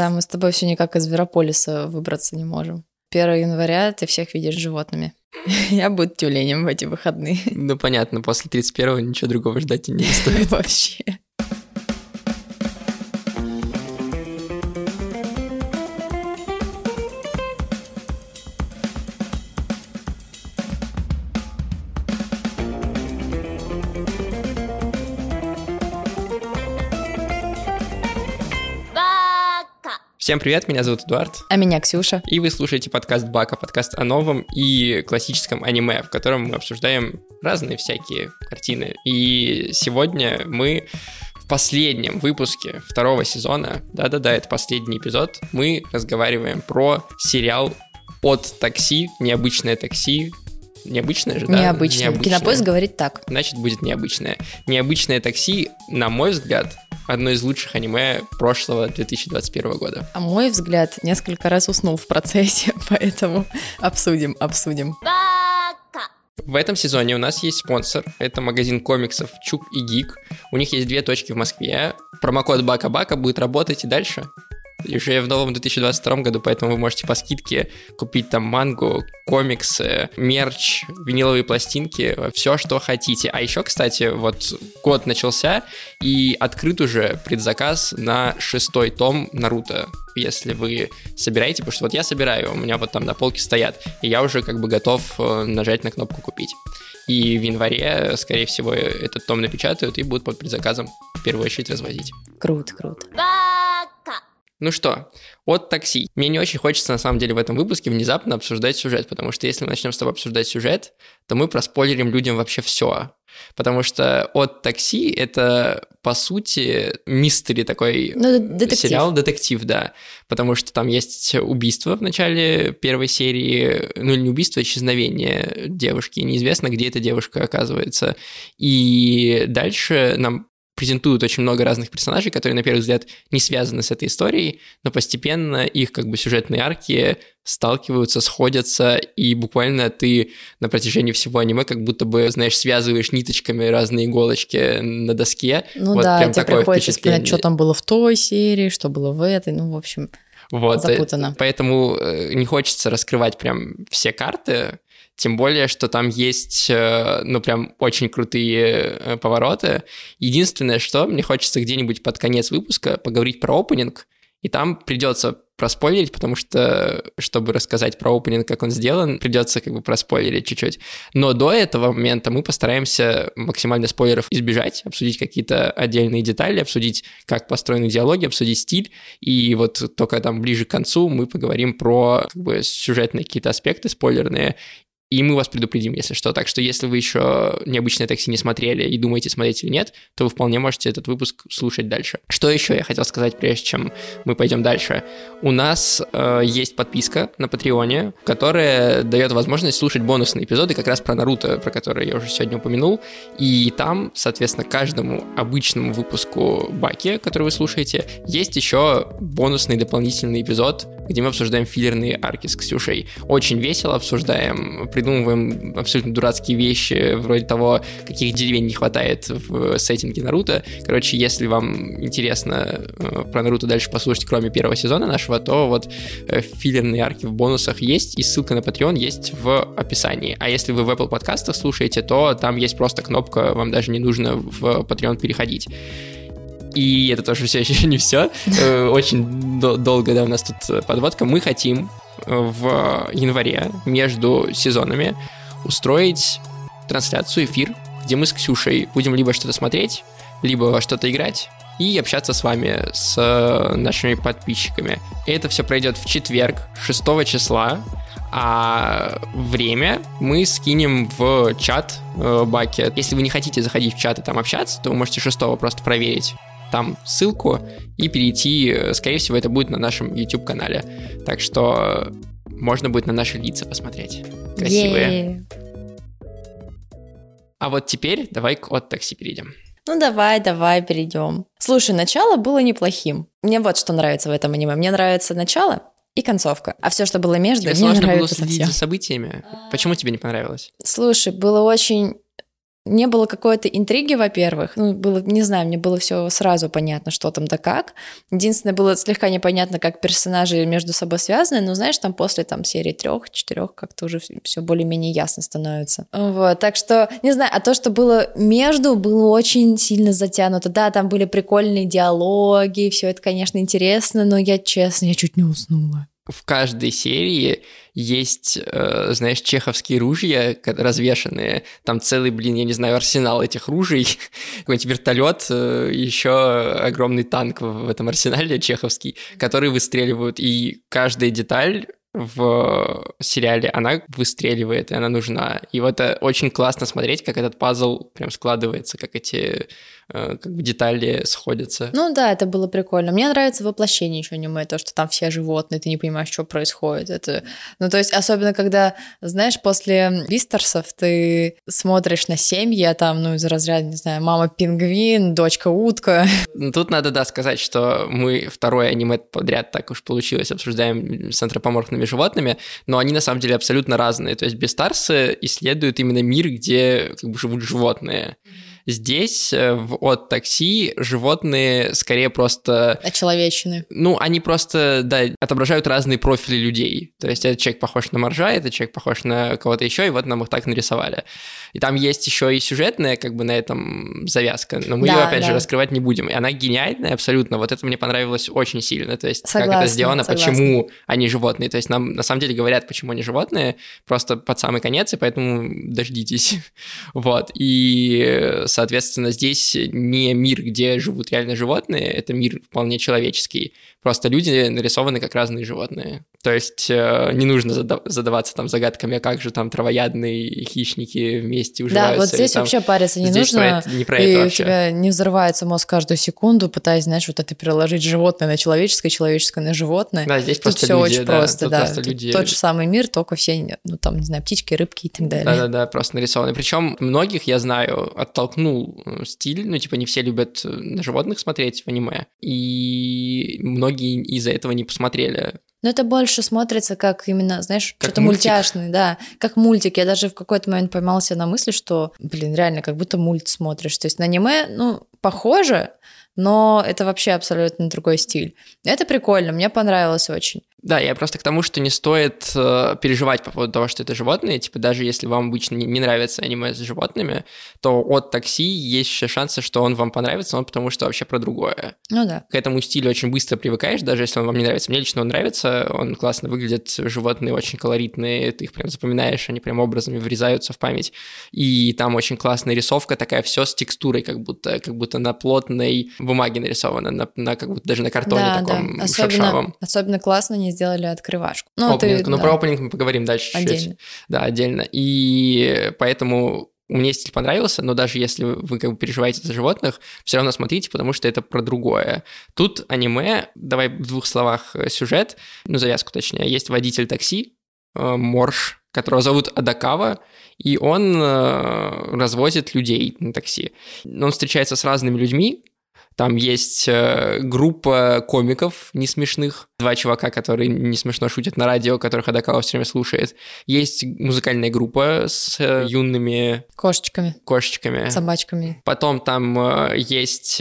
Да, мы с тобой все никак из Зверополиса выбраться не можем. 1 января ты всех видишь животными. Я буду тюленем в эти выходные. Ну, понятно, после 31-го ничего другого ждать и не стоит. Вообще. Всем привет, меня зовут Эдуард. А меня Ксюша. И вы слушаете подкаст Бака, подкаст о новом и классическом аниме, в котором мы обсуждаем разные всякие картины. И сегодня мы в последнем выпуске второго сезона, да-да-да, это последний эпизод, мы разговариваем про сериал «Odd Taxi», «Необычное такси». Необычное же, да? Необычное. Кинопоиск говорит так. Значит, будет необычное. «Необычное такси», на мой взгляд, одно из лучших аниме прошлого 2021 года. А мой взгляд, несколько раз уснул в процессе, поэтому обсудим. В этом сезоне у нас есть спонсор. Это магазин комиксов «Чук и Гик». У них есть 2 точки в Москве. Промокод «Бака-Бака» будет работать и дальше. Уже в новом 2022 году, поэтому вы можете по скидке купить там мангу, комиксы, мерч, виниловые пластинки, все, что хотите. А еще, кстати, вот год начался, и открыт уже предзаказ на 6-й том Наруто. Если вы собираете, потому что вот я собираю, у меня вот там на полке стоят, и я уже как бы готов нажать на кнопку «Купить». И в январе, скорее всего, этот том напечатают и будут под предзаказом в первую очередь развозить. Круто. Ну что, «Odd Taxi». Мне не очень хочется, на самом деле, в этом выпуске внезапно обсуждать сюжет, потому что если мы начнем с тобой обсуждать сюжет, то мы проспойлерим людям вообще все. Потому что «Odd Taxi» — это, по сути, мистери такой, детектив. Сериал, детектив, да. Потому что там есть убийство в начале первой серии, не убийство, а исчезновение девушки. Неизвестно, где эта девушка оказывается. И дальше нам презентуют очень много разных персонажей, которые, на первый взгляд, не связаны с этой историей, но постепенно их как бы сюжетные арки сталкиваются, сходятся, и буквально ты на протяжении всего аниме как будто бы, знаешь, связываешь ниточками разные иголочки на доске. Ну вот, да, тебе приходится вспоминать, что там было в той серии, что было в этой, ну, в общем, вот, запутано. Поэтому не хочется раскрывать прям все карты, тем более, что там есть, ну, прям очень крутые повороты. Единственное, что мне хочется где-нибудь под конец выпуска поговорить про опенинг, и там придется проспойлерить, потому что, чтобы рассказать про опенинг, как он сделан, придется как бы проспойлерить чуть-чуть. Но до этого момента мы постараемся максимально спойлеров избежать, обсудить какие-то отдельные детали, обсудить, как построены диалоги, обсудить стиль, и вот только там ближе к концу мы поговорим про как бы сюжетные какие-то аспекты спойлерные, и мы вас предупредим, если что. Так что, если вы еще «Необычное такси» не смотрели и думаете, смотреть или нет, то вы вполне можете этот выпуск слушать дальше. Что еще я хотел сказать, прежде чем мы пойдем дальше? У нас есть подписка на Патреоне, которая дает возможность слушать бонусные эпизоды как раз про Наруто, про который я уже сегодня упомянул. И там, соответственно, каждому обычному выпуску Баки, который вы слушаете, есть еще бонусный дополнительный эпизод, где мы обсуждаем филлерные арки с Ксюшей. Очень весело обсуждаем, придумываем абсолютно дурацкие вещи, вроде того, каких деревень не хватает в сеттинге Наруто. Короче, если вам интересно про Наруто дальше послушать, кроме первого сезона нашего, то вот филлерные арки в бонусах есть, и ссылка на Patreon есть в описании. А если вы в Apple подкастах слушаете, то там есть просто кнопка, вам даже не нужно в Patreon переходить. И это тоже все еще не все. Очень долго, да, у нас тут подводка. Мы хотим в январе между сезонами устроить трансляцию, эфир, где мы с Ксюшей будем либо что-то смотреть, либо во что-то играть и общаться с вами, с нашими подписчиками. Это все пройдет в четверг, 6 числа. А время мы скинем в чат Баки. Если вы не хотите заходить в чат и там общаться, то вы можете 6-го просто проверить там ссылку и перейти. Скорее всего, это будет на нашем YouTube-канале. Так что можно будет на наши лица посмотреть. Красивые. А вот теперь давай к «Odd Taxi» перейдем. Ну давай, перейдем. Слушай, начало было неплохим. Мне вот что нравится в этом аниме. Мне нравится начало и концовка. А все, что было между, мне не нравится совсем. Тебе сложно было следить за событиями? Почему тебе не понравилось? Слушай, было очень не было какой-то интриги, во-первых. Ну, было, не знаю, мне было все сразу понятно, что там да как. Единственное, было слегка непонятно, как персонажи между собой связаны, но, знаешь, там после там, серии 3-4 как-то уже все более-менее ясно становится. Вот, так что, не знаю, а то, что было между, было очень сильно затянуто. Да, там были прикольные диалоги, все это, конечно, интересно, но я, честно, я чуть не уснула. В каждой серии есть, знаешь, чеховские ружья развешанные. Там целый, блин, я не знаю, арсенал этих ружей. Какой-нибудь вертолет, еще огромный танк в этом арсенале чеховский, который выстреливают. И каждая деталь в сериале, она выстреливает, и она нужна. И вот это очень классно смотреть, как этот пазл прям складывается, как эти как бы детали сходятся. Ну да, это было прикольно. Мне нравится воплощение еще аниме, то, что там все животные, ты не понимаешь, что происходит. Это... Ну то есть, особенно когда, знаешь, после Бистарсов ты смотришь на семьи, а там, ну из разряда, не знаю, мама пингвин, дочка утка. Тут надо, да, сказать, что мы второе аниме подряд, так уж получилось, обсуждаем с антропоморфными животными, но они на самом деле абсолютно разные. То есть Бистарсы исследуют именно мир, где как бы живут животные. Здесь, в Odd Taxi, животные скорее просто... Очеловечены. Ну, они просто, да, отображают разные профили людей. То есть, этот человек похож на моржа, этот человек похож на кого-то еще, и вот нам их так нарисовали. И там есть еще и сюжетная, как бы, на этом завязка, но мы да, ее, опять же, раскрывать не будем. И она гениальная абсолютно, вот это мне понравилось очень сильно. То есть, согласна, как это сделано, согласна. Почему они животные. То есть, нам, на самом деле, говорят, почему они животные, просто под самый конец, и поэтому дождитесь. Вот, и... Соответственно, здесь не мир, где живут реально животные, это мир вполне человеческий. Просто люди нарисованы как разные животные. То есть не нужно задаваться там загадками, а как же там травоядные хищники вместе уживаются. Да, вот здесь там... вообще париться не здесь нужно, про это, не про и это вообще. У тебя не взрывается мозг каждую секунду, пытаясь, знаешь, вот это переложить животное на человеческое, человеческое на животное. Да, здесь тут просто все люди, очень да, просто, да. Просто люди... Тот же самый мир, только все, ну там, не знаю, птички, рыбки и так далее. Да-да-да, просто нарисованы. Причем многих, я знаю, оттолкнул стиль, ну типа не все любят на животных смотреть в аниме, и многие из-за этого не посмотрели. Но это больше смотрится как именно, знаешь, как что-то мультяшное, да, как мультик. Я даже в какой-то момент поймала себя на мысли, что, блин, реально, как будто мульт смотришь. То есть на аниме, ну, похоже, но это вообще абсолютно другой стиль. Это прикольно, мне понравилось очень. Да, я просто к тому, что не стоит переживать по поводу того, что это животные. Типа даже если вам обычно не нравится аниме с животными, то Odd Taxi есть еще шансы, что он вам понравится, но потому что вообще про другое. Ну да. К этому стилю очень быстро привыкаешь, даже если он вам не нравится. Мне лично он нравится, он классно выглядит, животные очень колоритные, ты их прям запоминаешь, они прям образами врезаются в память. И там очень классная рисовка, такая все с текстурой, как будто на плотной бумаге нарисовано, на как будто даже на картоне да, таком да. Шершавом. Особенно классно они сделали открывашку. Ну, опенинг, ты, ну да. Про опенинг мы поговорим дальше чуть-чуть. Да, отдельно. И поэтому мне стиль понравился, но даже если вы как бы переживаете за животных, все равно смотрите, потому что это про другое. Тут аниме, давай в двух словах сюжет, ну завязку точнее, есть водитель такси, морж, которого зовут Одокава, и он развозит людей на такси. Он встречается с разными людьми. Там есть группа комиков несмешных, 2 чувака, которые не смешно шутят на радио, которых Одокава все время слушает. Есть музыкальная группа с юными... Кошечками. Собачками. Потом там есть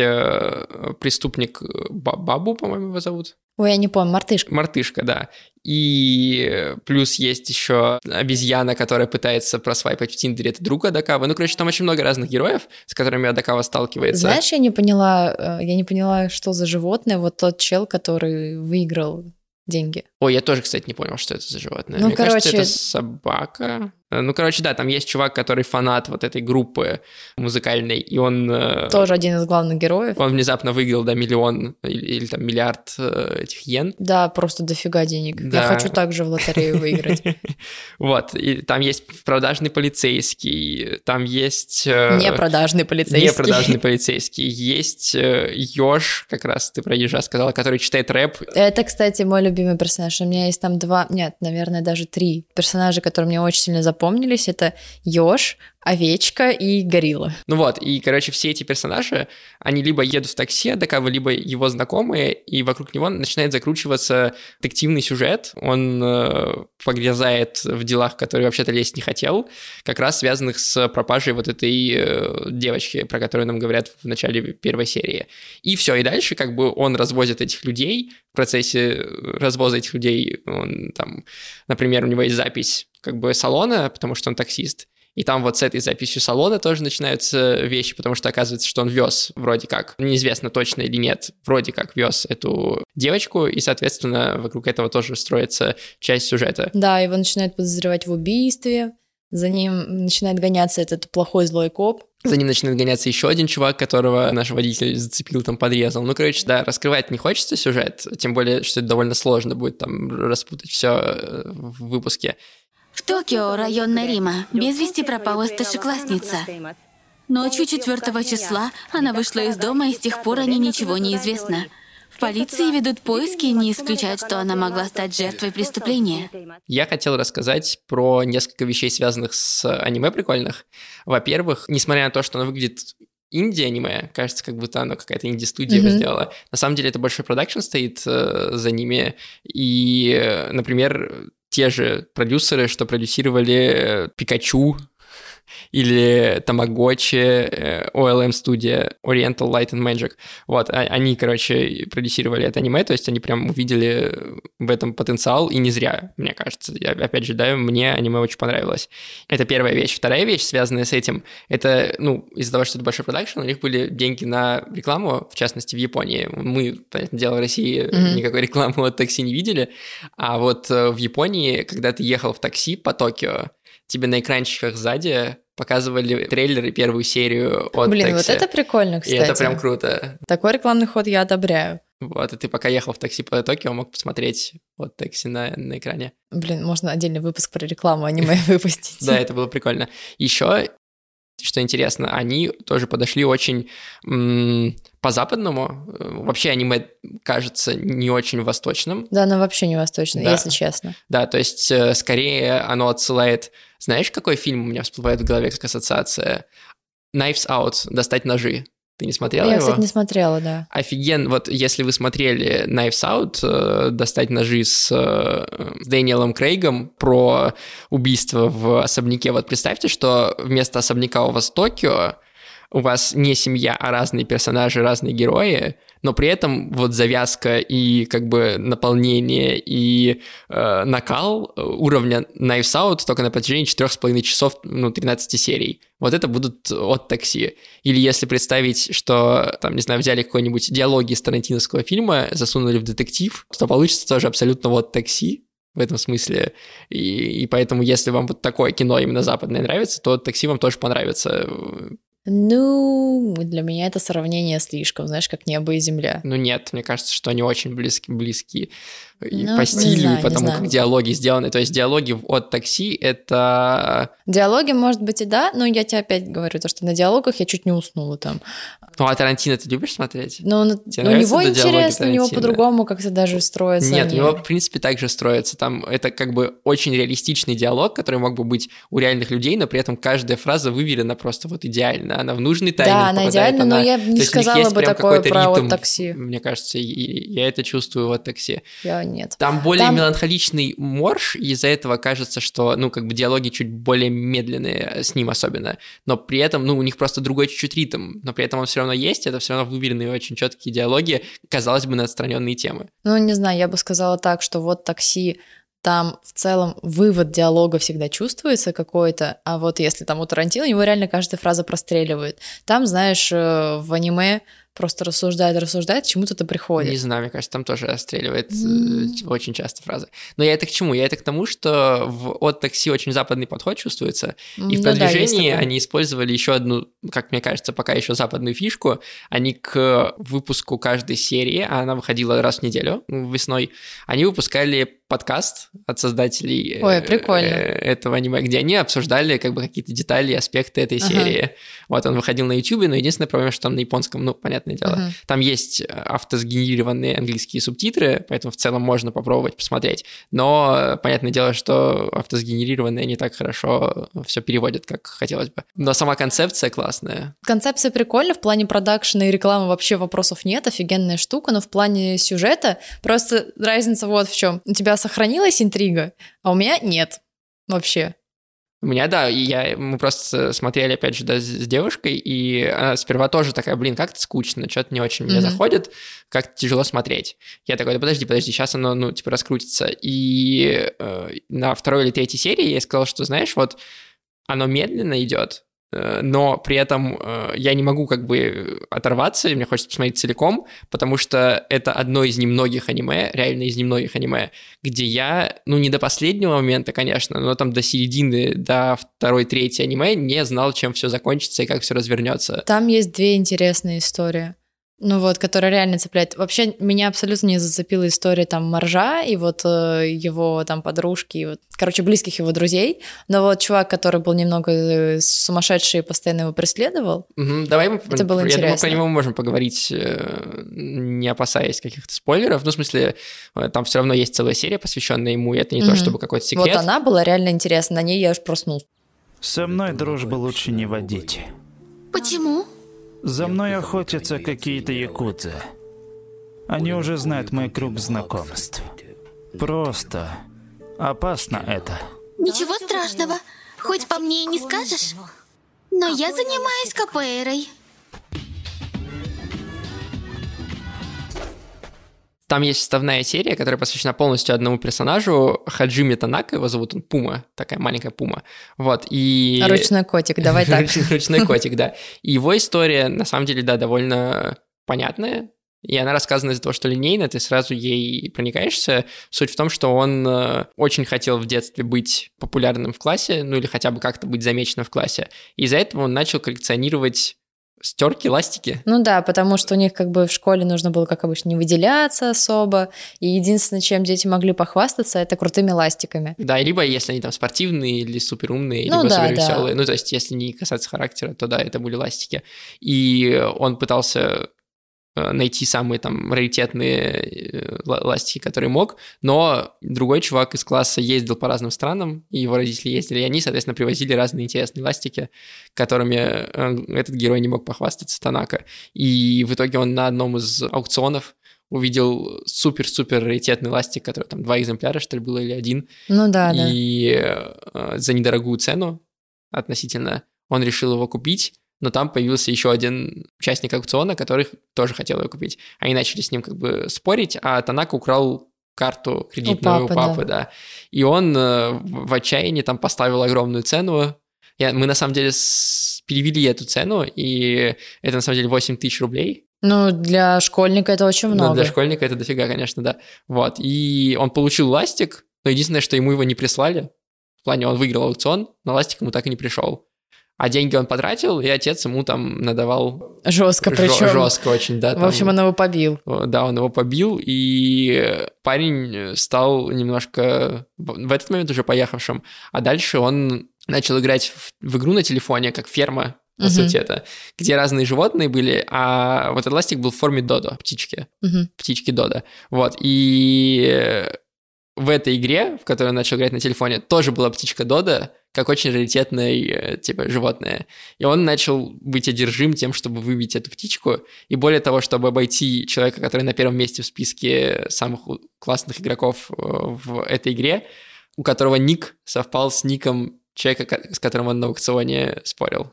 преступник Бабу, по-моему, его зовут. Ой, я не помню, мартышка. Мартышка, да. И плюс есть еще обезьяна, которая пытается просвайпать в Тиндере, это друг Одокавы. Ну, короче, там очень много разных героев, с которыми Одокава сталкивается. Знаешь, я не поняла, что за животное вот тот чел, который выиграл деньги. Ой, я тоже, кстати, не понял, что это за животное. Ну, мне кажется, это собака. Ну, короче, да, там есть чувак, который фанат вот этой группы музыкальной, и он... Тоже один из главных героев. Он внезапно выиграл, да, миллион или там миллиард этих йен. Да, просто дофига денег. Да. Я хочу также в лотерею выиграть. Вот, и там есть продажный полицейский, там есть... Непродажный полицейский. Есть ёж, как раз ты про ежа сказала, который читает рэп. Это, кстати, мой любимый персонаж. У меня есть там 2, нет, наверное, даже 3 персонажа, которые мне очень сильно запомнили. запомнились, это еж, овечка и горилла. Ну вот, и, короче, все эти персонажи, они либо едут в такси Одокавы, либо его знакомые, и вокруг него начинает закручиваться детективный сюжет, он погрязает в делах, которые вообще-то лезть не хотел, как раз связанных с пропажей вот этой девочки, про которую нам говорят в начале первой серии. И все, и дальше как бы он развозит этих людей, в процессе развоза этих людей, он там, например, у него есть запись как бы салона, потому что он таксист, и там вот с этой записью салона тоже начинаются вещи, потому что оказывается, что он вез вроде как, неизвестно точно или нет, вроде как вез эту девочку, и, соответственно, вокруг этого тоже строится часть сюжета. Да, его начинают подозревать в убийстве, за ним начинает гоняться этот плохой злой коп. За ним начинает гоняться еще один чувак, которого наш водитель зацепил, там подрезал. Ну, короче, да, раскрывать не хочется сюжет, тем более, что это довольно сложно будет там распутать все в выпуске. В Токио, район Нарима, без вести пропала старшеклассница. Ночью 4 числа она вышла из дома, и с тех пор о ней ничего не известно. В полиции ведут поиски, не исключают, что она могла стать жертвой преступления. Я хотел рассказать про несколько вещей, связанных с аниме прикольных. Во-первых, несмотря на то, что оно выглядит инди-аниме, кажется, как будто оно какая-то инди-студия сделала. На самом деле, это большой продакшн стоит за ними, и, например, те же продюсеры, что продюсировали Пикачу или Тамагочи, OLM-студия, Oriental Light and Magic. Вот, они, короче, продюсировали это аниме, то есть они прям увидели в этом потенциал, и не зря, мне кажется. Опять же, да, мне аниме очень понравилось. Это первая вещь. Вторая вещь, связанная с этим, это, из-за того, что это большой продакшн, у них были деньги на рекламу, в частности, в Японии. Мы, понятное дело, в России никакой рекламы от такси не видели, а вот в Японии, когда ты ехал в такси по Токио, тебе на экранчиках сзади показывали трейлеры, первую серию от такси. Вот это прикольно, кстати. И это прям круто. Такой рекламный ход я одобряю. Вот, и ты пока ехал в такси по Токио, мог посмотреть Odd Taxi на экране. Можно отдельный выпуск про рекламу аниме выпустить. Да, это было прикольно. Еще, что интересно, они тоже подошли очень по-западному. Вообще аниме кажется не очень восточным. Да, оно вообще не восточное, да. Если честно. Да, то есть скорее оно отсылает... Знаешь, какой фильм у меня всплывает в голове как ассоциация? Knives Out, «Достать ножи». Ты не смотрела его? Я, кстати, не смотрела, да. Офигенно. Вот если вы смотрели Knives Out, «Достать ножи» с Дэниелом Крейгом про убийство в особняке, вот представьте, что вместо особняка у вас Токио, у вас не семья, а разные персонажи, разные герои, но при этом вот завязка и как бы наполнение и накал уровня Knives Out только на протяжении 4,5 часов, 13 серий. Вот это будут Odd Taxi. Или если представить, что, там, не знаю, взяли какой-нибудь диалоги из тарантиновского фильма, засунули в детектив, то получится тоже абсолютно Odd Taxi в этом смысле. И поэтому, если вам вот такое кино именно западное нравится, то Odd Taxi вам тоже понравится. Ну, для меня это сравнение слишком, знаешь, как небо и земля. Ну нет, мне кажется, что они очень близки и по стилю, и потому как диалоги сделаны. То есть диалоги в Odd Taxi это... Диалоги, может быть, и да, но я тебе опять говорю, то, что на диалогах я чуть не уснула там. Ну, а Тарантино ты любишь смотреть? Ну, у него интересно, у него по-другому как-то даже строится. Нет, у него, в принципе, так же строится. Там это как бы очень реалистичный диалог, который мог бы быть у реальных людей, но при этом каждая фраза выверена просто вот идеально. Она в нужный тайминг попадает. Да, она идеально, но я не сказала бы такое про Odd Taxi. Мне кажется, я это чувствую в Odd Taxi. Я нет. Там более меланхоличный морж, и из-за этого кажется, что, диалоги чуть более медленные с ним особенно, но при этом, у них просто другой чуть-чуть ритм, но при этом он все равно есть, это все равно выверенные очень четкие диалоги, казалось бы, на отстраненные темы. Не знаю, я бы сказала так, что Odd Taxi... Там в целом вывод диалога всегда чувствуется какой-то, а вот если там у Тарантино, его реально каждая фраза простреливает. Там, знаешь, в аниме просто рассуждает, к чему-то это приходит. Не знаю, мне кажется, там тоже расстреливает очень часто фразы. Но я это к чему? Я это к тому, что в Odd Taxi очень западный подход чувствуется, и в продвижении они использовали еще одну, как мне кажется, пока еще западную фишку. Они к выпуску каждой серии, а она выходила раз в неделю весной, они выпускали подкаст от создателей этого аниме, где они обсуждали как бы какие-то детали и аспекты этой серии. Вот, он выходил на YouTube, но единственная проблема, что там на японском, ну, понятное дело, там есть автосгенерированные английские субтитры, поэтому в целом можно попробовать посмотреть, но понятное дело, что автосгенерированные не так хорошо все переводят, как хотелось бы. Но сама концепция классная. Концепция прикольная, в плане продакшена и рекламы вообще вопросов нет, офигенная штука, но в плане сюжета просто разница вот в чем. У тебя сохранилась интрига, а у меня нет вообще. У меня, да, и мы просто смотрели, опять же, да, с девушкой, и она сперва тоже такая, блин, как-то скучно, что-то не очень мне заходит, как-то тяжело смотреть. Я такой, да подожди, сейчас оно, ну, типа, раскрутится. И на второй или третьей серии я сказал, что, знаешь, вот оно медленно идет, но при этом я не могу как бы оторваться, и мне хочется посмотреть целиком, потому что это одно из немногих аниме, реально из немногих аниме, где я, ну, не до последнего момента, конечно, но там до середины, до второй, третьей аниме не знал, чем все закончится и как все развернется. Там есть две интересные истории, ну вот, которая реально цепляет. Вообще, меня абсолютно не зацепила история там Моржа и вот его там подружки, и вот, короче, близких его друзей, но вот чувак, который был немного сумасшедший и постоянно его преследовал, давай мы, это было интересно. Я думаю, про него мы можем поговорить, не опасаясь каких-то спойлеров, ну, в смысле, там все равно есть целая серия, посвященная ему, и это не то, чтобы какой-то секрет. Вот она была реально интересна, на ней я уж проснулся. Со мной дружбу лучше не водить. Почему? За мной охотятся какие-то якудзы. Они уже знают мой круг знакомств. Просто опасно это. Ничего страшного, хоть по мне и не скажешь, но я занимаюсь капоэйрой. Там есть вставная серия, которая посвящена полностью одному персонажу, Хаджиме Танака, его зовут он Пума, такая маленькая Пума, вот, и... Ручной котик, давай так. Ручной котик, да. И его история, на самом деле, да, довольно понятная, и она рассказана из-за того, что линейно, ты сразу ей проникаешься. Суть в том, что он очень хотел в детстве быть популярным в классе, ну или хотя бы как-то быть замеченным в классе, и из-за этого он начал коллекционировать... Стёрки, ластики? Ну да, потому что у них как бы в школе нужно было, как обычно, не выделяться особо, и единственное, чем дети могли похвастаться, это крутыми ластиками. Да, либо если они там спортивные или суперумные, ну, либо супервеселые, ну то есть если не касаться характера, то да, это были ластики. И он пытался найти самые там раритетные ластики, которые мог, но другой чувак из класса ездил по разным странам, и его родители ездили, и они, соответственно, привозили разные интересные ластики, которыми этот герой не мог похвастаться, Танака. И в итоге он на одном из аукционов увидел супер-супер раритетный ластик, который там 2 экземпляра, что ли, было, или 1. Ну да, да. И за недорогую цену относительно он решил его купить, но там появился еще один участник аукциона, который тоже хотел ее купить. Они начали с ним как бы спорить, а Танака украл карту кредитную у папы, да. И он в отчаянии там поставил огромную цену. Мы на самом деле перевели эту цену, и это на самом деле 8000 рублей. Ну, для школьника это очень много. Но для школьника это дофига, конечно, да. Вот, и он получил ластик, но единственное, что ему его не прислали. В плане, он выиграл аукцион, но ластик ему так и не пришел. А деньги он потратил, и отец ему там надавал... Жестко причем. Жестко очень, да. Там... В общем, он его побил. Да, он его побил, и парень стал немножко в этот момент уже поехавшим. А дальше он начал играть в игру на телефоне, как ферма, по сути, это, где разные животные были, а вот этот ластик был в форме додо, птички. Птички додо. Вот, и... В этой игре, в которой он начал играть на телефоне, тоже была птичка Додо, как очень раритетное, типа, животное. И он начал быть одержим тем, чтобы выбить эту птичку. И более того, чтобы обойти человека, который на первом месте в списке самых классных игроков в этой игре, у которого ник совпал с ником человека, с которым он на аукционе спорил.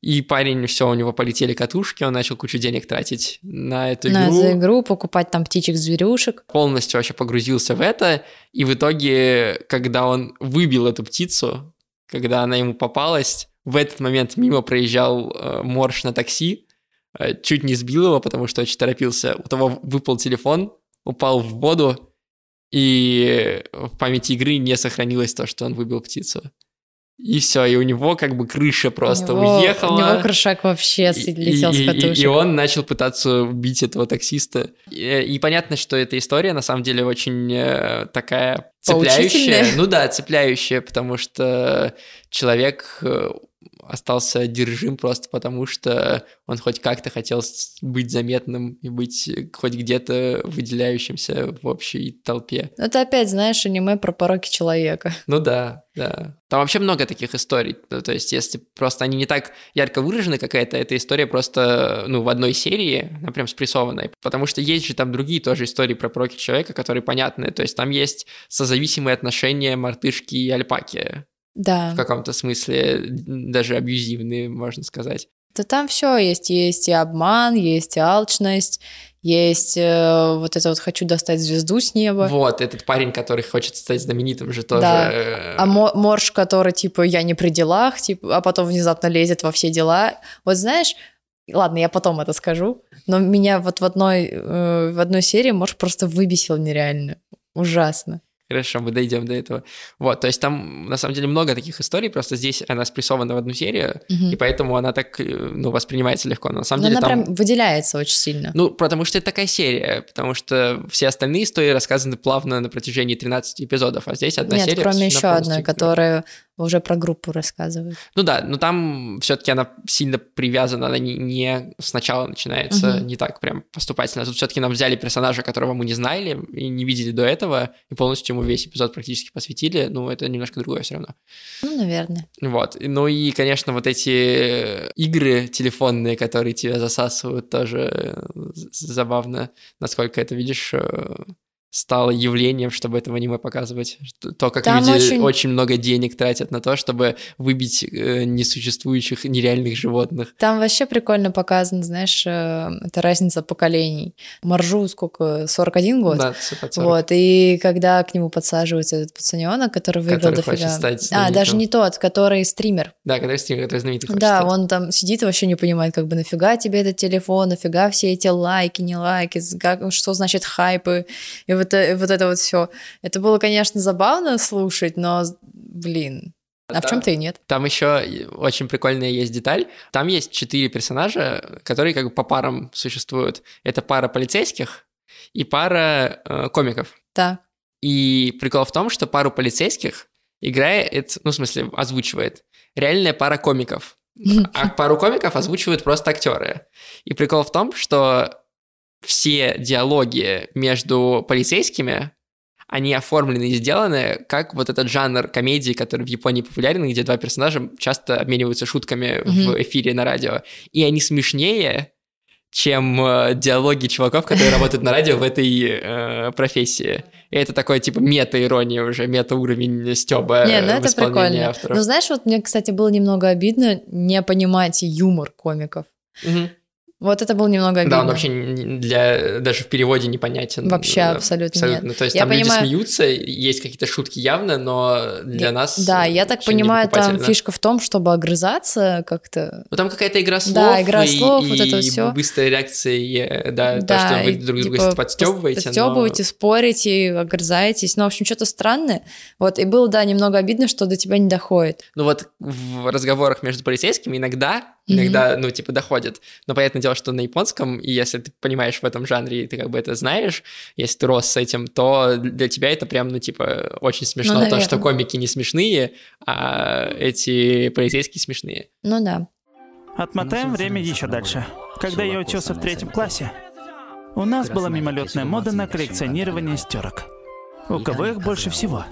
И парень, все, у него полетели катушки, он начал кучу денег тратить на эту игру. На эту игру, покупать там птичек-зверюшек. Полностью вообще погрузился в это, и в итоге, когда он выбил эту птицу, когда она ему попалась, в этот момент мимо проезжал Морж на такси, чуть не сбил его, потому что очень торопился. У того выпал телефон, упал в воду, и в памяти игры не сохранилось то, что он выбил птицу. И все, и у него как бы крыша просто уехала. У него крышак вообще летел с катушек. И он начал пытаться убить этого таксиста. И понятно, что эта история на самом деле очень такая цепляющая. Ну да, цепляющая, потому что человек остался одержим просто потому, что он хоть как-то хотел быть заметным и быть хоть где-то выделяющимся в общей толпе. Ну, ты опять знаешь аниме про пороки человека. Ну да, да. Там вообще много таких историй. То есть, если просто они не так ярко выражены какая-то, эта история просто, ну, в одной серии, она прям спрессованная. Потому что есть же там другие тоже истории про пороки человека, которые понятны. То есть, там есть созависимые отношения мартышки и альпаки. Да. В каком-то смысле даже абьюзивные, можно сказать. Да там все есть. Есть и обман, есть и алчность, есть вот это вот «хочу достать звезду с неба». Вот, этот парень, который хочет стать знаменитым же тоже. Да. А Морж, который типа «я не при делах», типа, а потом внезапно лезет во все дела. Вот знаешь, ладно, я потом это скажу, но меня вот в одной серии Морж просто выбесил нереально. Ужасно. Хорошо, мы дойдем до этого. Вот, то есть там, на самом деле, много таких историй, просто здесь она спрессована в одну серию, и поэтому она так, ну, воспринимается легко. Но на самом деле она там прям выделяется очень сильно. Ну, потому что это такая серия, потому что все остальные истории рассказаны плавно на протяжении 13 эпизодов, а здесь одна серия... Нет, кроме еще одной, которая уже про группу рассказывает. Ну да, но там все-таки она сильно привязана, она не сначала начинается, не так прям поступательно. Тут все-таки нам взяли персонажа, которого мы не знали и не видели до этого, и полностью ему весь эпизод практически посвятили. Ну, это немножко другое все равно. Ну, наверное. Вот. Ну и, конечно, вот эти игры телефонные, которые тебя засасывают, тоже забавно, насколько это, видишь, стало явлением, чтобы этого аниме показывать. То, как там люди очень много денег тратят на то, чтобы выбить несуществующих, нереальных животных. Там вообще прикольно показано, знаешь, это разница поколений. Моржу сколько? 41 год? Да, под 40. Вот, и когда к нему подсаживается этот пацанёнок, который выиграл дофига... даже не тот, который стример. Да, который стример, который знаменитый хочет стать. Он там сидит и вообще не понимает, как бы нафига тебе этот телефон, нафига все эти лайки, не лайки, что значит хайпы, и вот это все. Это было, конечно, забавно слушать, но, блин, в чем-то и нет. Там еще очень прикольная есть деталь. Там есть 4 персонажа, которые как бы по парам существуют. Это пара полицейских и пара комиков. Да. И прикол в том, что пару полицейских играет, ну, в смысле, озвучивает реальная пара комиков. А пару комиков озвучивают просто актеры. И прикол в том, что все диалоги между полицейскими, они оформлены и сделаны как вот этот жанр комедии, который в Японии популярен, где 2 персонажа часто обмениваются шутками в эфире на радио. И они смешнее, чем диалоги чуваков, которые работают на радио в этой профессии. И это такое, типа, мета-ирония уже, мета-уровень стёба в исполнении авторов. Не, ну это прикольно. Ну знаешь, вот мне, кстати, было немного обидно не понимать юмор комиков. Вот это было немного обидно. Да, он вообще даже в переводе непонятен. Вообще абсолютно нет. То есть я там понимаю... люди смеются, есть какие-то шутки явно, но для нас... Да, я так понимаю, там фишка в том, чтобы огрызаться как-то. Ну там какая-то игра слов, да, игра слов, и вот это все. Быстрая реакция, и, да, то, что вы друг друга типа подстёбываете. Подстёбываете, спорите, огрызаетесь. Ну, в общем, что-то странное. Вот, и было, да, немного обидно, что до тебя не доходит. Ну вот в разговорах между полицейскими иногда, ну, типа, доходит. Но понятное дело, что на японском, и если ты понимаешь в этом жанре, и ты как бы это знаешь, если ты рос с этим, то для тебя это прям, ну, типа, очень смешно. Ну, то, что комики не смешные, а эти полицейские смешные. Ну да. Отмотаем время еще дальше. Когда я учился в 3 классе, у нас была мимолетная мода на коллекционирование стёрок. У кого их больше всего?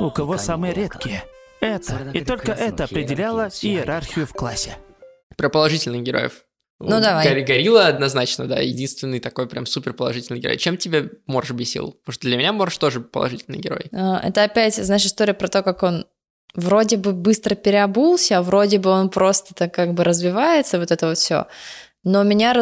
У кого самые редкие? Это и только это определяло иерархию в классе. Про положительных героев. Ну, давай. Горилла однозначно, да, единственный такой прям супер положительный герой. Чем тебя Морж бесил? Потому что для меня Морж тоже положительный герой. Это опять, знаешь, история про то, как он вроде бы быстро переобулся, а вроде бы он просто так как бы развивается, вот это вот все. Но меня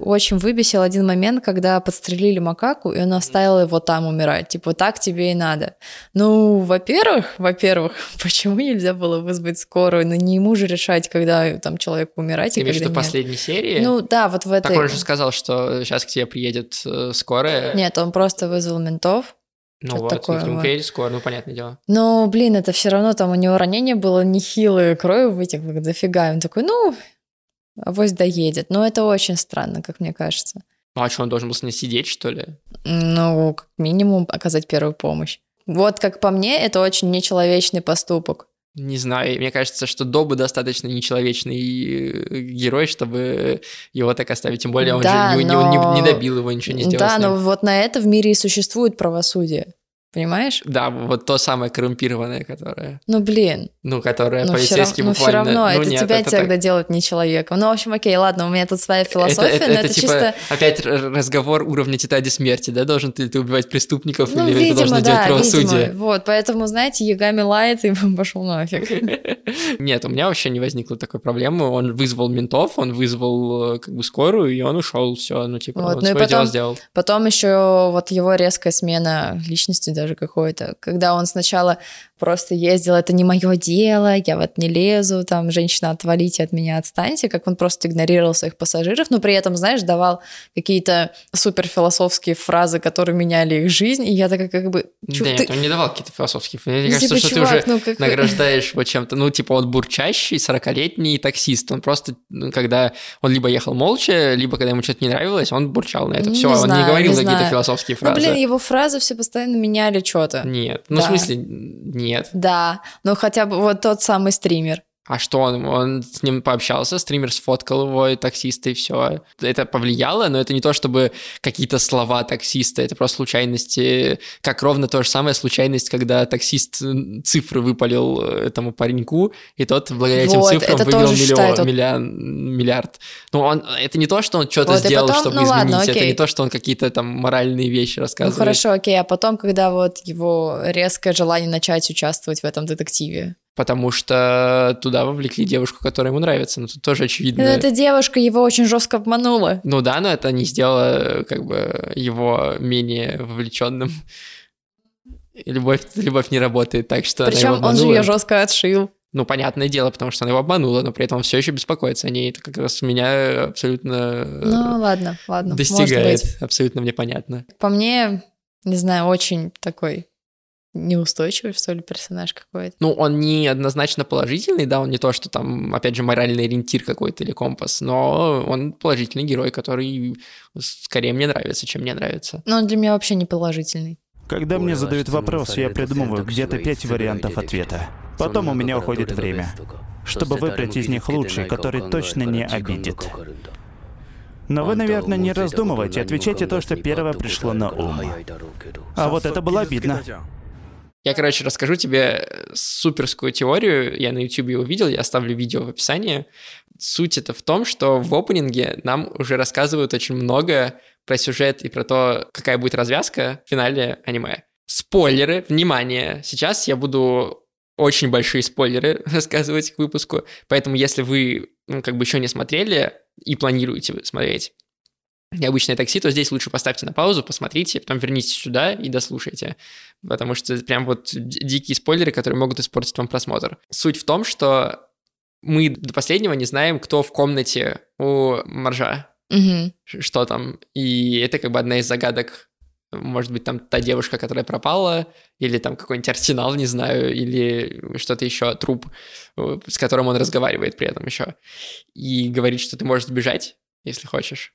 очень выбесил один момент, когда подстрелили макаку, и он оставил его там умирать. Типа, так тебе и надо. Ну, во-первых, почему нельзя было вызвать скорую? Но не ему же решать, когда там человеку умирать. И имеешь в виду последней серии? Ну, да, вот в этой... Так он же сказал, что сейчас к тебе приедет скорая. Нет, он просто вызвал ментов. Ну что-то вот, такое, к нему приедет скоро, ну, понятное дело. Но, блин, это все равно, там у него ранение было нехилое, крови вытекло дофига. Он такой, ну, авось доедет. Но это очень странно, как мне кажется. Ну, а что, он должен был с ней сидеть, что ли? Ну, как минимум, оказать первую помощь. Вот, как по мне, это очень нечеловечный поступок. Не знаю, мне кажется, что Добу достаточно нечеловечный герой, чтобы его так оставить. Тем более он не добил его, ничего не сделал. Да, но вот на это в мире и существует правосудие. Понимаешь? Да, вот то самое коррумпированное, которое... Ну, блин. Ну, которое полицейский буквально... Ну, все равно, это тебя тогда делают не человеком. Ну, в общем, окей, ладно, у меня тут своя философия, но это чисто... Опять разговор уровня тетради смерти, да? Должен ли ты убивать преступников или это должно делать правосудие? Видимо. Вот, поэтому, знаете, Ягами лает и пошел нафиг. Нет, у меня вообще не возникло такой проблемы. Он вызвал ментов, он вызвал как бы скорую, и он ушел, все, ну, типа, вот, он свое дело сделал. Потом еще вот его резкая смена личности даже какой-то, когда он сначала просто ездил, это не мое дело, я вот не лезу, там, женщина, отвалите от меня, отстаньте, как он просто игнорировал своих пассажиров, но при этом, знаешь, давал какие-то суперфилософские фразы, которые меняли их жизнь, и я такая как бы... Нет, он не давал какие-то философские фразы, мне кажется, что чувак, ты уже награждаешь его чем-то, ну, типа, он бурчащий, 40-летний таксист, он просто, когда он либо ехал молча, либо когда ему что-то не нравилось, он бурчал на это, все, он не говорил какие-то философские фразы. Ну, блин, его фразы все постоянно меняли что-то. Нет, ну, в смысле, нет. Да, ну хотя бы вот тот самый стример. А что он с ним пообщался, стример сфоткал его, и таксисты, и все. Это повлияло, но это не то, чтобы какие-то слова таксиста, это просто случайности, как ровно то же самое случайность, когда таксист цифры выпалил этому пареньку, и тот благодаря этим цифрам выиграл миллиард. Ну, это не то, что он что-то сделал, потом, чтобы изменить, ладно, это не то, что он какие-то там моральные вещи рассказывает. Ну, хорошо, окей, а потом, когда вот его резкое желание начать участвовать в этом детективе, потому что туда вовлекли девушку, которая ему нравится, но тут тоже очевидно. Но эта девушка его очень жестко обманула. Ну да, но это не сделало как бы его менее вовлеченным. Любовь не работает, так что причем она его обманула. Причем он же ее жестко отшил. Ну, понятное дело, потому что она его обманула, но при этом он все еще беспокоится о ней. Это как раз меня абсолютно ладно, достигает, абсолютно мне понятно. По мне, не знаю, очень такой... неустойчивый, что ли, персонаж какой-то. Ну, он не однозначно положительный, да, он не то, что там, опять же, моральный ориентир какой-то или компас, но он положительный герой, который скорее мне нравится, чем не нравится. Но он для меня вообще не положительный. Когда мне задают вопрос, я придумываю где-то 5 вариантов ответа. Потом у меня уходит время, чтобы выбрать из них лучший, который точно не обидит. Но вы, наверное, не раздумывайте, отвечайте то, что первое пришло на ум. А вот это было обидно. Я, короче, расскажу тебе суперскую теорию, я на YouTube ее увидел, я оставлю видео в описании. Суть это в том, что в опенинге нам уже рассказывают очень много про сюжет и про то, какая будет развязка в финале аниме. Спойлеры, внимание, сейчас я буду очень большие спойлеры рассказывать к выпуску, поэтому если вы как бы еще не смотрели и планируете смотреть «Необычное такси», то здесь лучше поставьте на паузу, посмотрите, потом вернитесь сюда и дослушайте, потому что прям вот дикие спойлеры, которые могут испортить вам просмотр. Суть в том, что мы до последнего не знаем, кто в комнате у Маржа, что там, и это как бы одна из загадок. Может быть, там та девушка, которая пропала, или там какой-нибудь арсенал, не знаю, или что-то еще, труп, с которым он разговаривает при этом еще, и говорит, что ты можешь сбежать, если хочешь.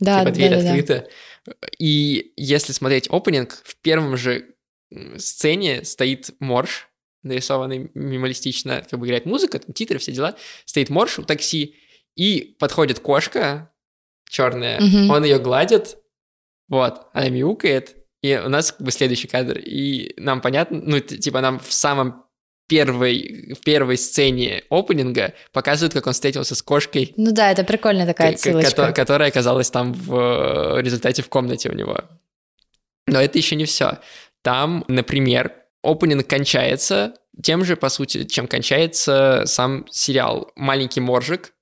Да, типа дверь открыта. Да. И если смотреть опенинг, в первом же сцене стоит Морж, нарисованный минималистично, как бы играет музыка, там титры, все дела. Стоит Морж у такси, и подходит кошка черная, он ее гладит, вот, она мяукает, и у нас как бы следующий кадр, и нам понятно, ну, типа нам в самом в первой сцене опенинга показывают, как он встретился с кошкой. Ну да, это прикольная такая отсылочка. Которая оказалась там в результате в комнате у него. Но это еще не все. Там, например, опенинг кончается тем же, по сути, чем кончается сам сериал. Маленький Моржик,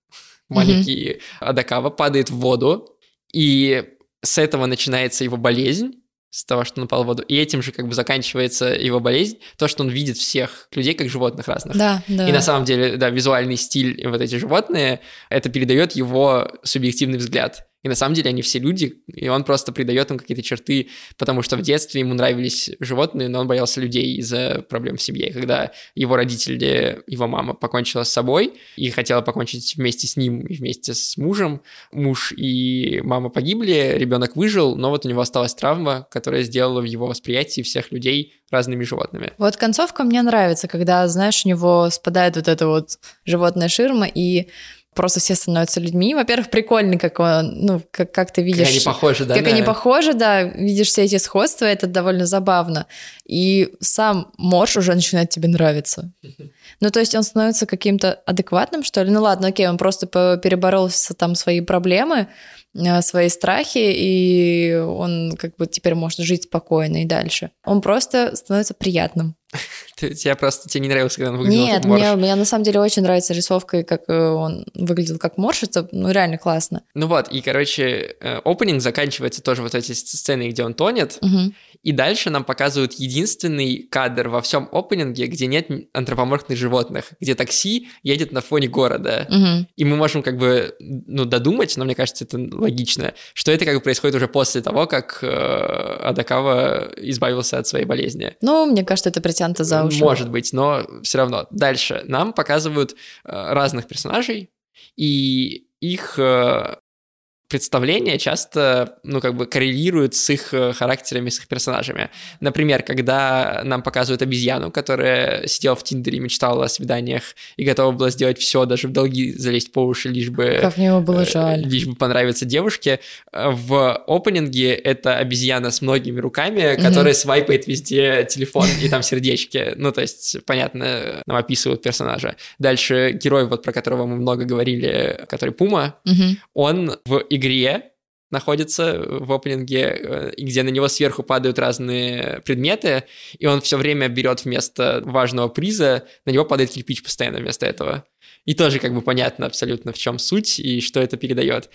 маленький Одокава падает в воду, и с этого начинается его болезнь, с того, что он упал в воду. И этим же как бы заканчивается его болезнь, то, что он видит всех людей как животных разных. Да. И на самом деле, да, визуальный стиль и вот эти животные, это передает его субъективный взгляд. И на самом деле они все люди, и он просто придает им какие-то черты, потому что в детстве ему нравились животные, но он боялся людей из-за проблем в семье. Когда его родители, его мама покончила с собой и хотела покончить вместе с ним и вместе с мужем, муж и мама погибли, ребенок выжил, но вот у него осталась травма, которая сделала в его восприятии всех людей разными животными. Вот концовка мне нравится, когда, знаешь, у него спадает вот эта вот животная ширма, и просто все становятся людьми. Во-первых, прикольно, как он, ну, как ты видишь... Как они похожи, да? Как они похожи, да, видишь все эти сходства, это довольно забавно. И сам Морж уже начинает тебе нравиться. Ну, то есть он становится каким-то адекватным, что ли? Ну, ладно, окей, он просто переборолся там свои проблемы, свои страхи, и он как бы теперь может жить спокойно и дальше. Он просто становится приятным. Тебе не нравилось, когда он выглядел как Морж? Нет, мне на самом деле очень нравится рисовка, как он выглядел как Морж, это реально классно. Ну вот, и, короче, опенинг заканчивается тоже вот эти сцены, где он тонет, и дальше нам показывают единственный кадр во всем опенинге, где нет антропоморфных животных, где такси едет на фоне города. И мы можем как бы, ну, додумать, но мне кажется, это логично, что это как бы происходит уже после того, как Одокава избавился от своей болезни. Ну, мне кажется, это притянуто за уши. Может быть, но все равно. Дальше нам показывают разных персонажей, и их представления часто, ну, как бы коррелируют с их характерами, с их персонажами. Например, когда нам показывают обезьяну, которая сидела в Тиндере, мечтала о свиданиях и готова была сделать все, даже в долги залезть по уши, лишь бы... Как мне его было жаль. Лишь бы понравиться девушке. В опенинге это обезьяна с многими руками, которая свайпает везде телефон, и там сердечки. Ну, то есть, понятно, нам описывают персонажа. Дальше герой, вот про которого мы много говорили, который Пума, он в игре находится в опенинге, где на него сверху падают разные предметы, и он все время берет вместо важного приза, на него падает кирпич постоянно вместо этого. И тоже как бы понятно абсолютно, в чем суть и что это передает.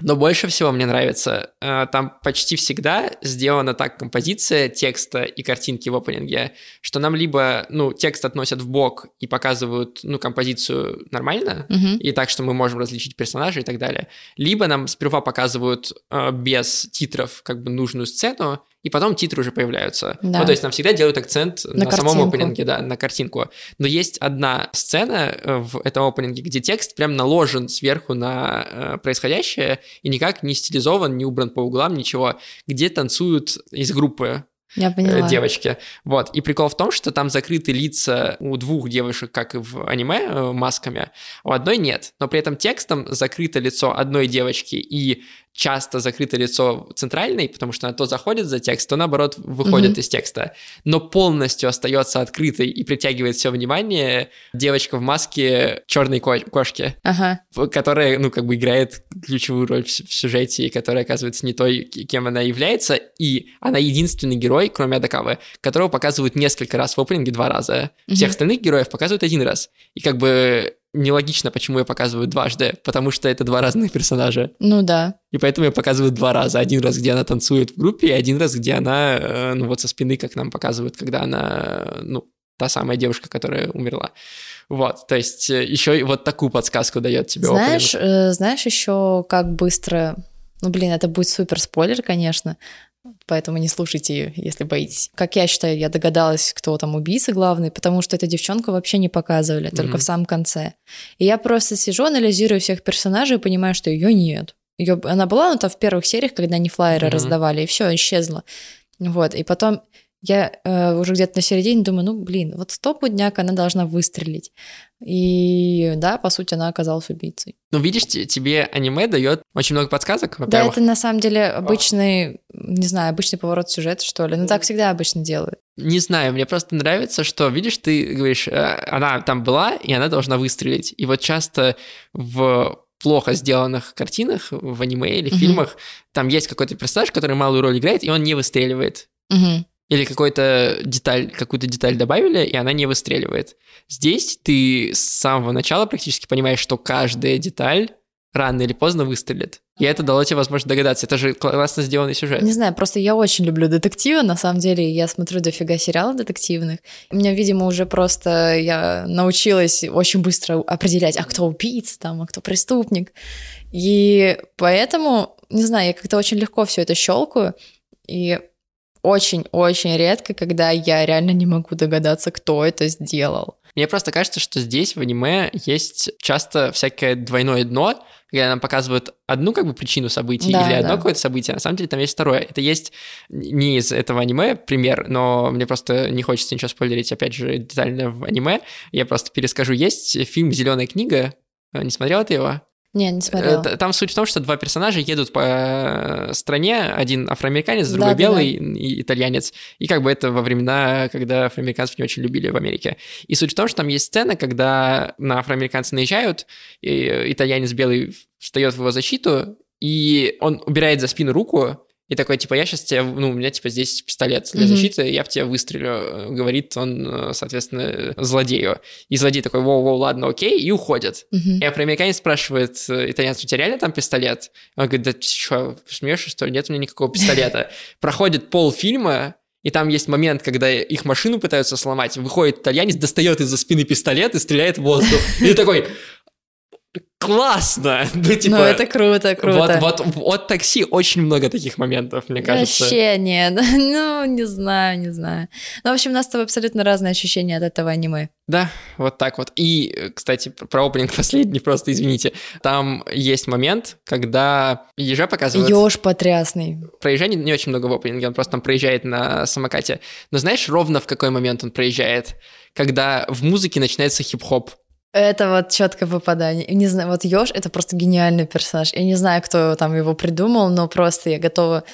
Но больше всего мне нравится, там почти всегда сделана так композиция текста и картинки в опенинге, что нам либо, ну, текст относят в бок и показывают, ну, композицию нормально, и так, что мы можем различить персонажей и так далее, либо нам сперва показывают без титров как бы нужную сцену, и потом титры уже появляются. Да. Ну, то есть нам всегда делают акцент на самом опенинге, да, на картинку. Но есть одна сцена в этом опенинге, где текст прям наложен сверху на происходящее и никак не стилизован, не убран по углам, ничего, где танцуют из группы. Я поняла. Девочки. Вот. И прикол в том, что там закрыты лица у двух девушек, как и в аниме, масками, у одной нет. Но при этом текстом закрыто лицо одной девочки и часто закрыто лицо центральной, потому что она то заходит за текст, то наоборот выходит из текста. Но полностью остается открытой и притягивает все внимание девочка в маске черной кошки, которая, ну, как бы играет ключевую роль в сюжете, и которая оказывается не той, кем она является. И она единственный герой, кроме Одокавы, которого показывают несколько раз в опенинге, 2 раза. Всех остальных героев показывают 1 раз. И как бы... Нелогично, почему я показываю 2 раз, потому что это 2 разных персонажа. Ну да. И поэтому я показываю 2 раза. 1 раз, где она танцует в группе, и 1 раз, где она, ну вот со спины, как нам показывают, когда она, ну, та самая девушка, которая умерла. Вот, то есть еще и вот такую подсказку дает тебе опенинг. Знаешь еще, как быстро... Ну, блин, это будет супер спойлер, конечно, поэтому не слушайте ее, если боитесь. Как я считаю, я догадалась, кто там убийца главный, потому что эту девчонку вообще не показывали, только в самом конце. И я просто сижу, анализирую всех персонажей и понимаю, что ее нет. Она была, ну, там в первых сериях, когда они флайеры раздавали, и все, исчезла. Вот, и потом я уже где-то на середине думаю, ну, блин, вот стопудняк она должна выстрелить. И да, по сути, она оказалась убийцей. Ну, видишь, тебе аниме дает очень много подсказок, во-первых. Да, это на самом деле обычный, не знаю, обычный поворот сюжета, что ли. Ну, так всегда обычно делают. Не знаю, мне просто нравится, что, видишь, ты говоришь, она там была, и она должна выстрелить. И вот часто в плохо сделанных картинах, в аниме или фильмах, там есть какой-то персонаж, который малую роль играет, и он не выстреливает. Или какую-то деталь добавили, и она не выстреливает. Здесь ты с самого начала практически понимаешь, что каждая деталь рано или поздно выстрелит. И это дало тебе возможность догадаться. Это же классно сделанный сюжет. Не знаю, просто я очень люблю детективы, на самом деле. Я смотрю дофига сериалов детективных. У меня, видимо, уже просто я научилась очень быстро определять, а кто убийца, там, а кто преступник. И поэтому не знаю, я как-то очень легко все это щелкаю, и очень-очень редко, когда я реально не могу догадаться, кто это сделал. Мне просто кажется, что здесь в аниме есть часто всякое двойное дно, когда нам показывают одну как бы причину событий или одно какое-то событие, а на самом деле там есть второе. Это есть не из этого аниме пример, но мне просто не хочется ничего спойлерить, опять же, детально в аниме. Я просто перескажу. Есть фильм «Зеленая книга». Не смотрела ты его? Не, не смотрела. Там суть в том, что два персонажа едут по стране, один афроамериканец, другой белый и итальянец. И как бы это во времена, когда афроамериканцев не очень любили в Америке. И суть в том, что там есть сцена, когда на афроамериканца наезжают, и итальянец белый встает в его защиту, и он убирает за спину руку, и такой, типа, я сейчас тебя, ну, у меня, типа, здесь пистолет для защиты, я в тебя выстрелю, говорит он, соответственно, злодею. И злодей такой, воу-воу, ладно, окей, и уходит. И афроамериканец спрашивает итальянцу, у тебя реально там пистолет? Он говорит, да ты что, смеешься, что ли? Нет у меня никакого пистолета. Проходит полфильма, и там есть момент, когда их машину пытаются сломать, выходит итальянец, достает из-за спины пистолет и стреляет в воздух. И такой... Классно! Ну, типа, ну, это круто, круто. Вот Odd Taxi очень много таких моментов, мне кажется. Вообще нет. Ну, не знаю, не знаю. Ну, в общем, у нас с тобой абсолютно разные ощущения от этого аниме. Да, вот так вот. И, кстати, про опенинг последний, просто извините. Там есть момент, когда ежа показывают... Еж потрясный. Про ежа не очень много в опенинге, он просто там проезжает на самокате. Но знаешь, ровно в какой момент он проезжает? Когда в музыке начинается хип-хоп. Это вот четкое попадание. Не знаю, вот Ёж — это просто гениальный персонаж. Я не знаю, кто там его придумал, но просто я готова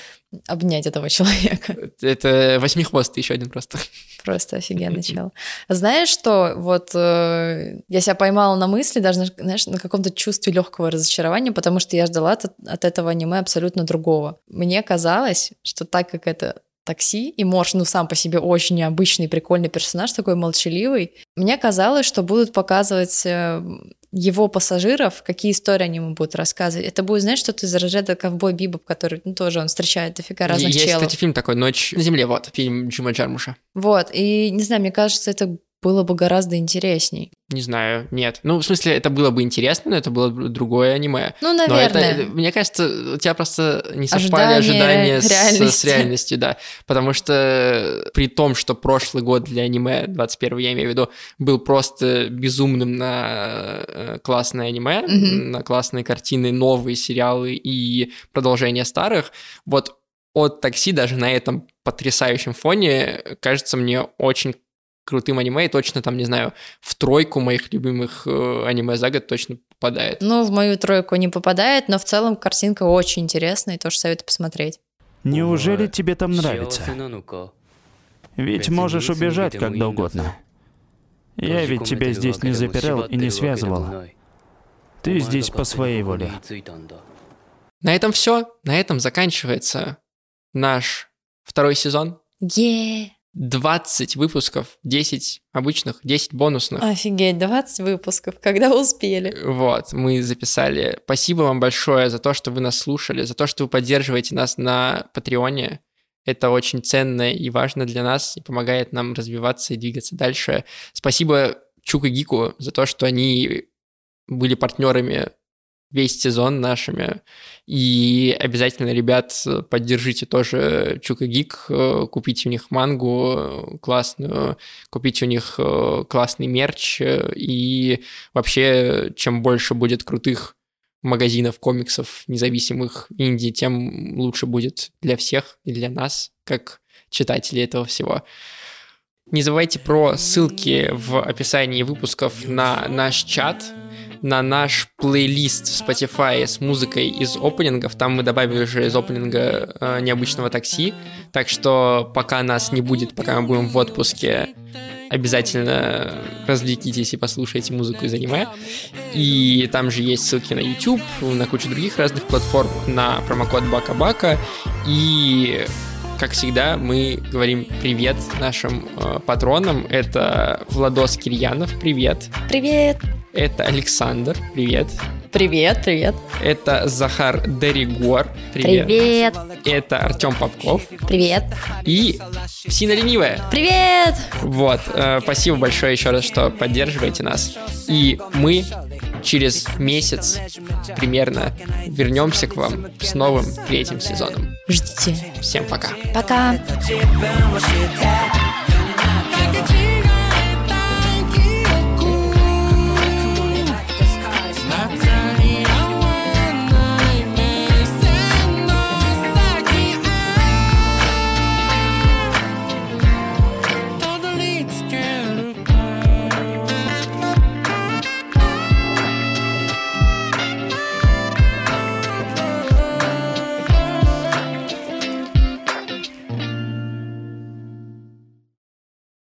обнять этого человека. Это Восьмихвост, еще один просто. Просто офигенное начало. Знаешь, что вот я себя поймала на мысли, даже, знаешь, на каком-то чувстве легкого разочарования, потому что я ждала от этого аниме абсолютно другого. Мне казалось, что так как это такси, и Морж, ну, сам по себе очень необычный, прикольный персонаж, такой молчаливый. Мне казалось, что будут показывать его пассажиров, какие истории они ему будут рассказывать. Это будет, знаешь, что-то из разряда «Ковбой Бибоп», который, ну, тоже он встречает дофига разных челов. Есть, кстати, фильм такой «Ночь на земле», вот, фильм Джима Джармуша. Вот, и, не знаю, мне кажется, это было бы гораздо интересней. Не знаю, нет. Ну, в смысле, это было бы интересно, но это было бы другое аниме. Ну, наверное. Но это, мне кажется, у тебя просто не совпали ожидания с реальностью, да. Потому что при том, что прошлый год для аниме, 21-й, я имею в виду, был просто безумным на классное аниме, на классные картины, новые сериалы и продолжение старых, вот Odd Taxi даже на этом потрясающем фоне кажется мне очень крутым аниме, и точно там, не знаю, в тройку моих любимых аниме за год точно попадает. Ну, в мою тройку не попадает, но в целом картинка очень интересная, и тоже советую посмотреть. Неужели тебе там нравится? Ведь можешь убежать когда угодно. Я ведь тебя здесь не запирал и не связывал. Ты здесь по своей воле. На этом все. На этом заканчивается наш второй сезон. 20 выпусков, 10 обычных, 10 бонусных. Офигеть, 20 выпусков, когда успели. Вот, мы записали. Спасибо вам большое за то, что вы нас слушали, за то, что вы поддерживаете нас на Патреоне. Это очень ценно и важно для нас, и помогает нам развиваться и двигаться дальше. Спасибо Чук и Гику за то, что они были партнерами весь сезон нашими. И обязательно, ребят, поддержите тоже Чук и Гик, купите у них мангу классную, купите у них классный мерч, и вообще, чем больше будет крутых магазинов комиксов независимых инди, тем лучше будет для всех и для нас, как читателей этого всего. Не забывайте про ссылки в описании выпусков на наш чат, на наш плейлист в Spotify с музыкой из опенингов. Там мы добавили уже из опенинга «Необычного такси». Так что пока нас не будет, пока мы будем в отпуске, обязательно развлекитесь и послушайте музыку из аниме. И там же есть ссылки на YouTube, на кучу других разных платформ, на промокод Бака. И, как всегда, мы говорим привет нашим патронам. Это Владос Кирьянов, привет. Привет. Это Александр, привет. Привет, привет. Это Захар Деригор, привет. Привет. Это Артём Попков. Привет. И Псина Ленивая. Привет. Вот, спасибо большое еще раз, что поддерживаете нас. И мы через месяц примерно вернемся к вам с новым 3-м сезоном. Ждите. Всем пока. Пока.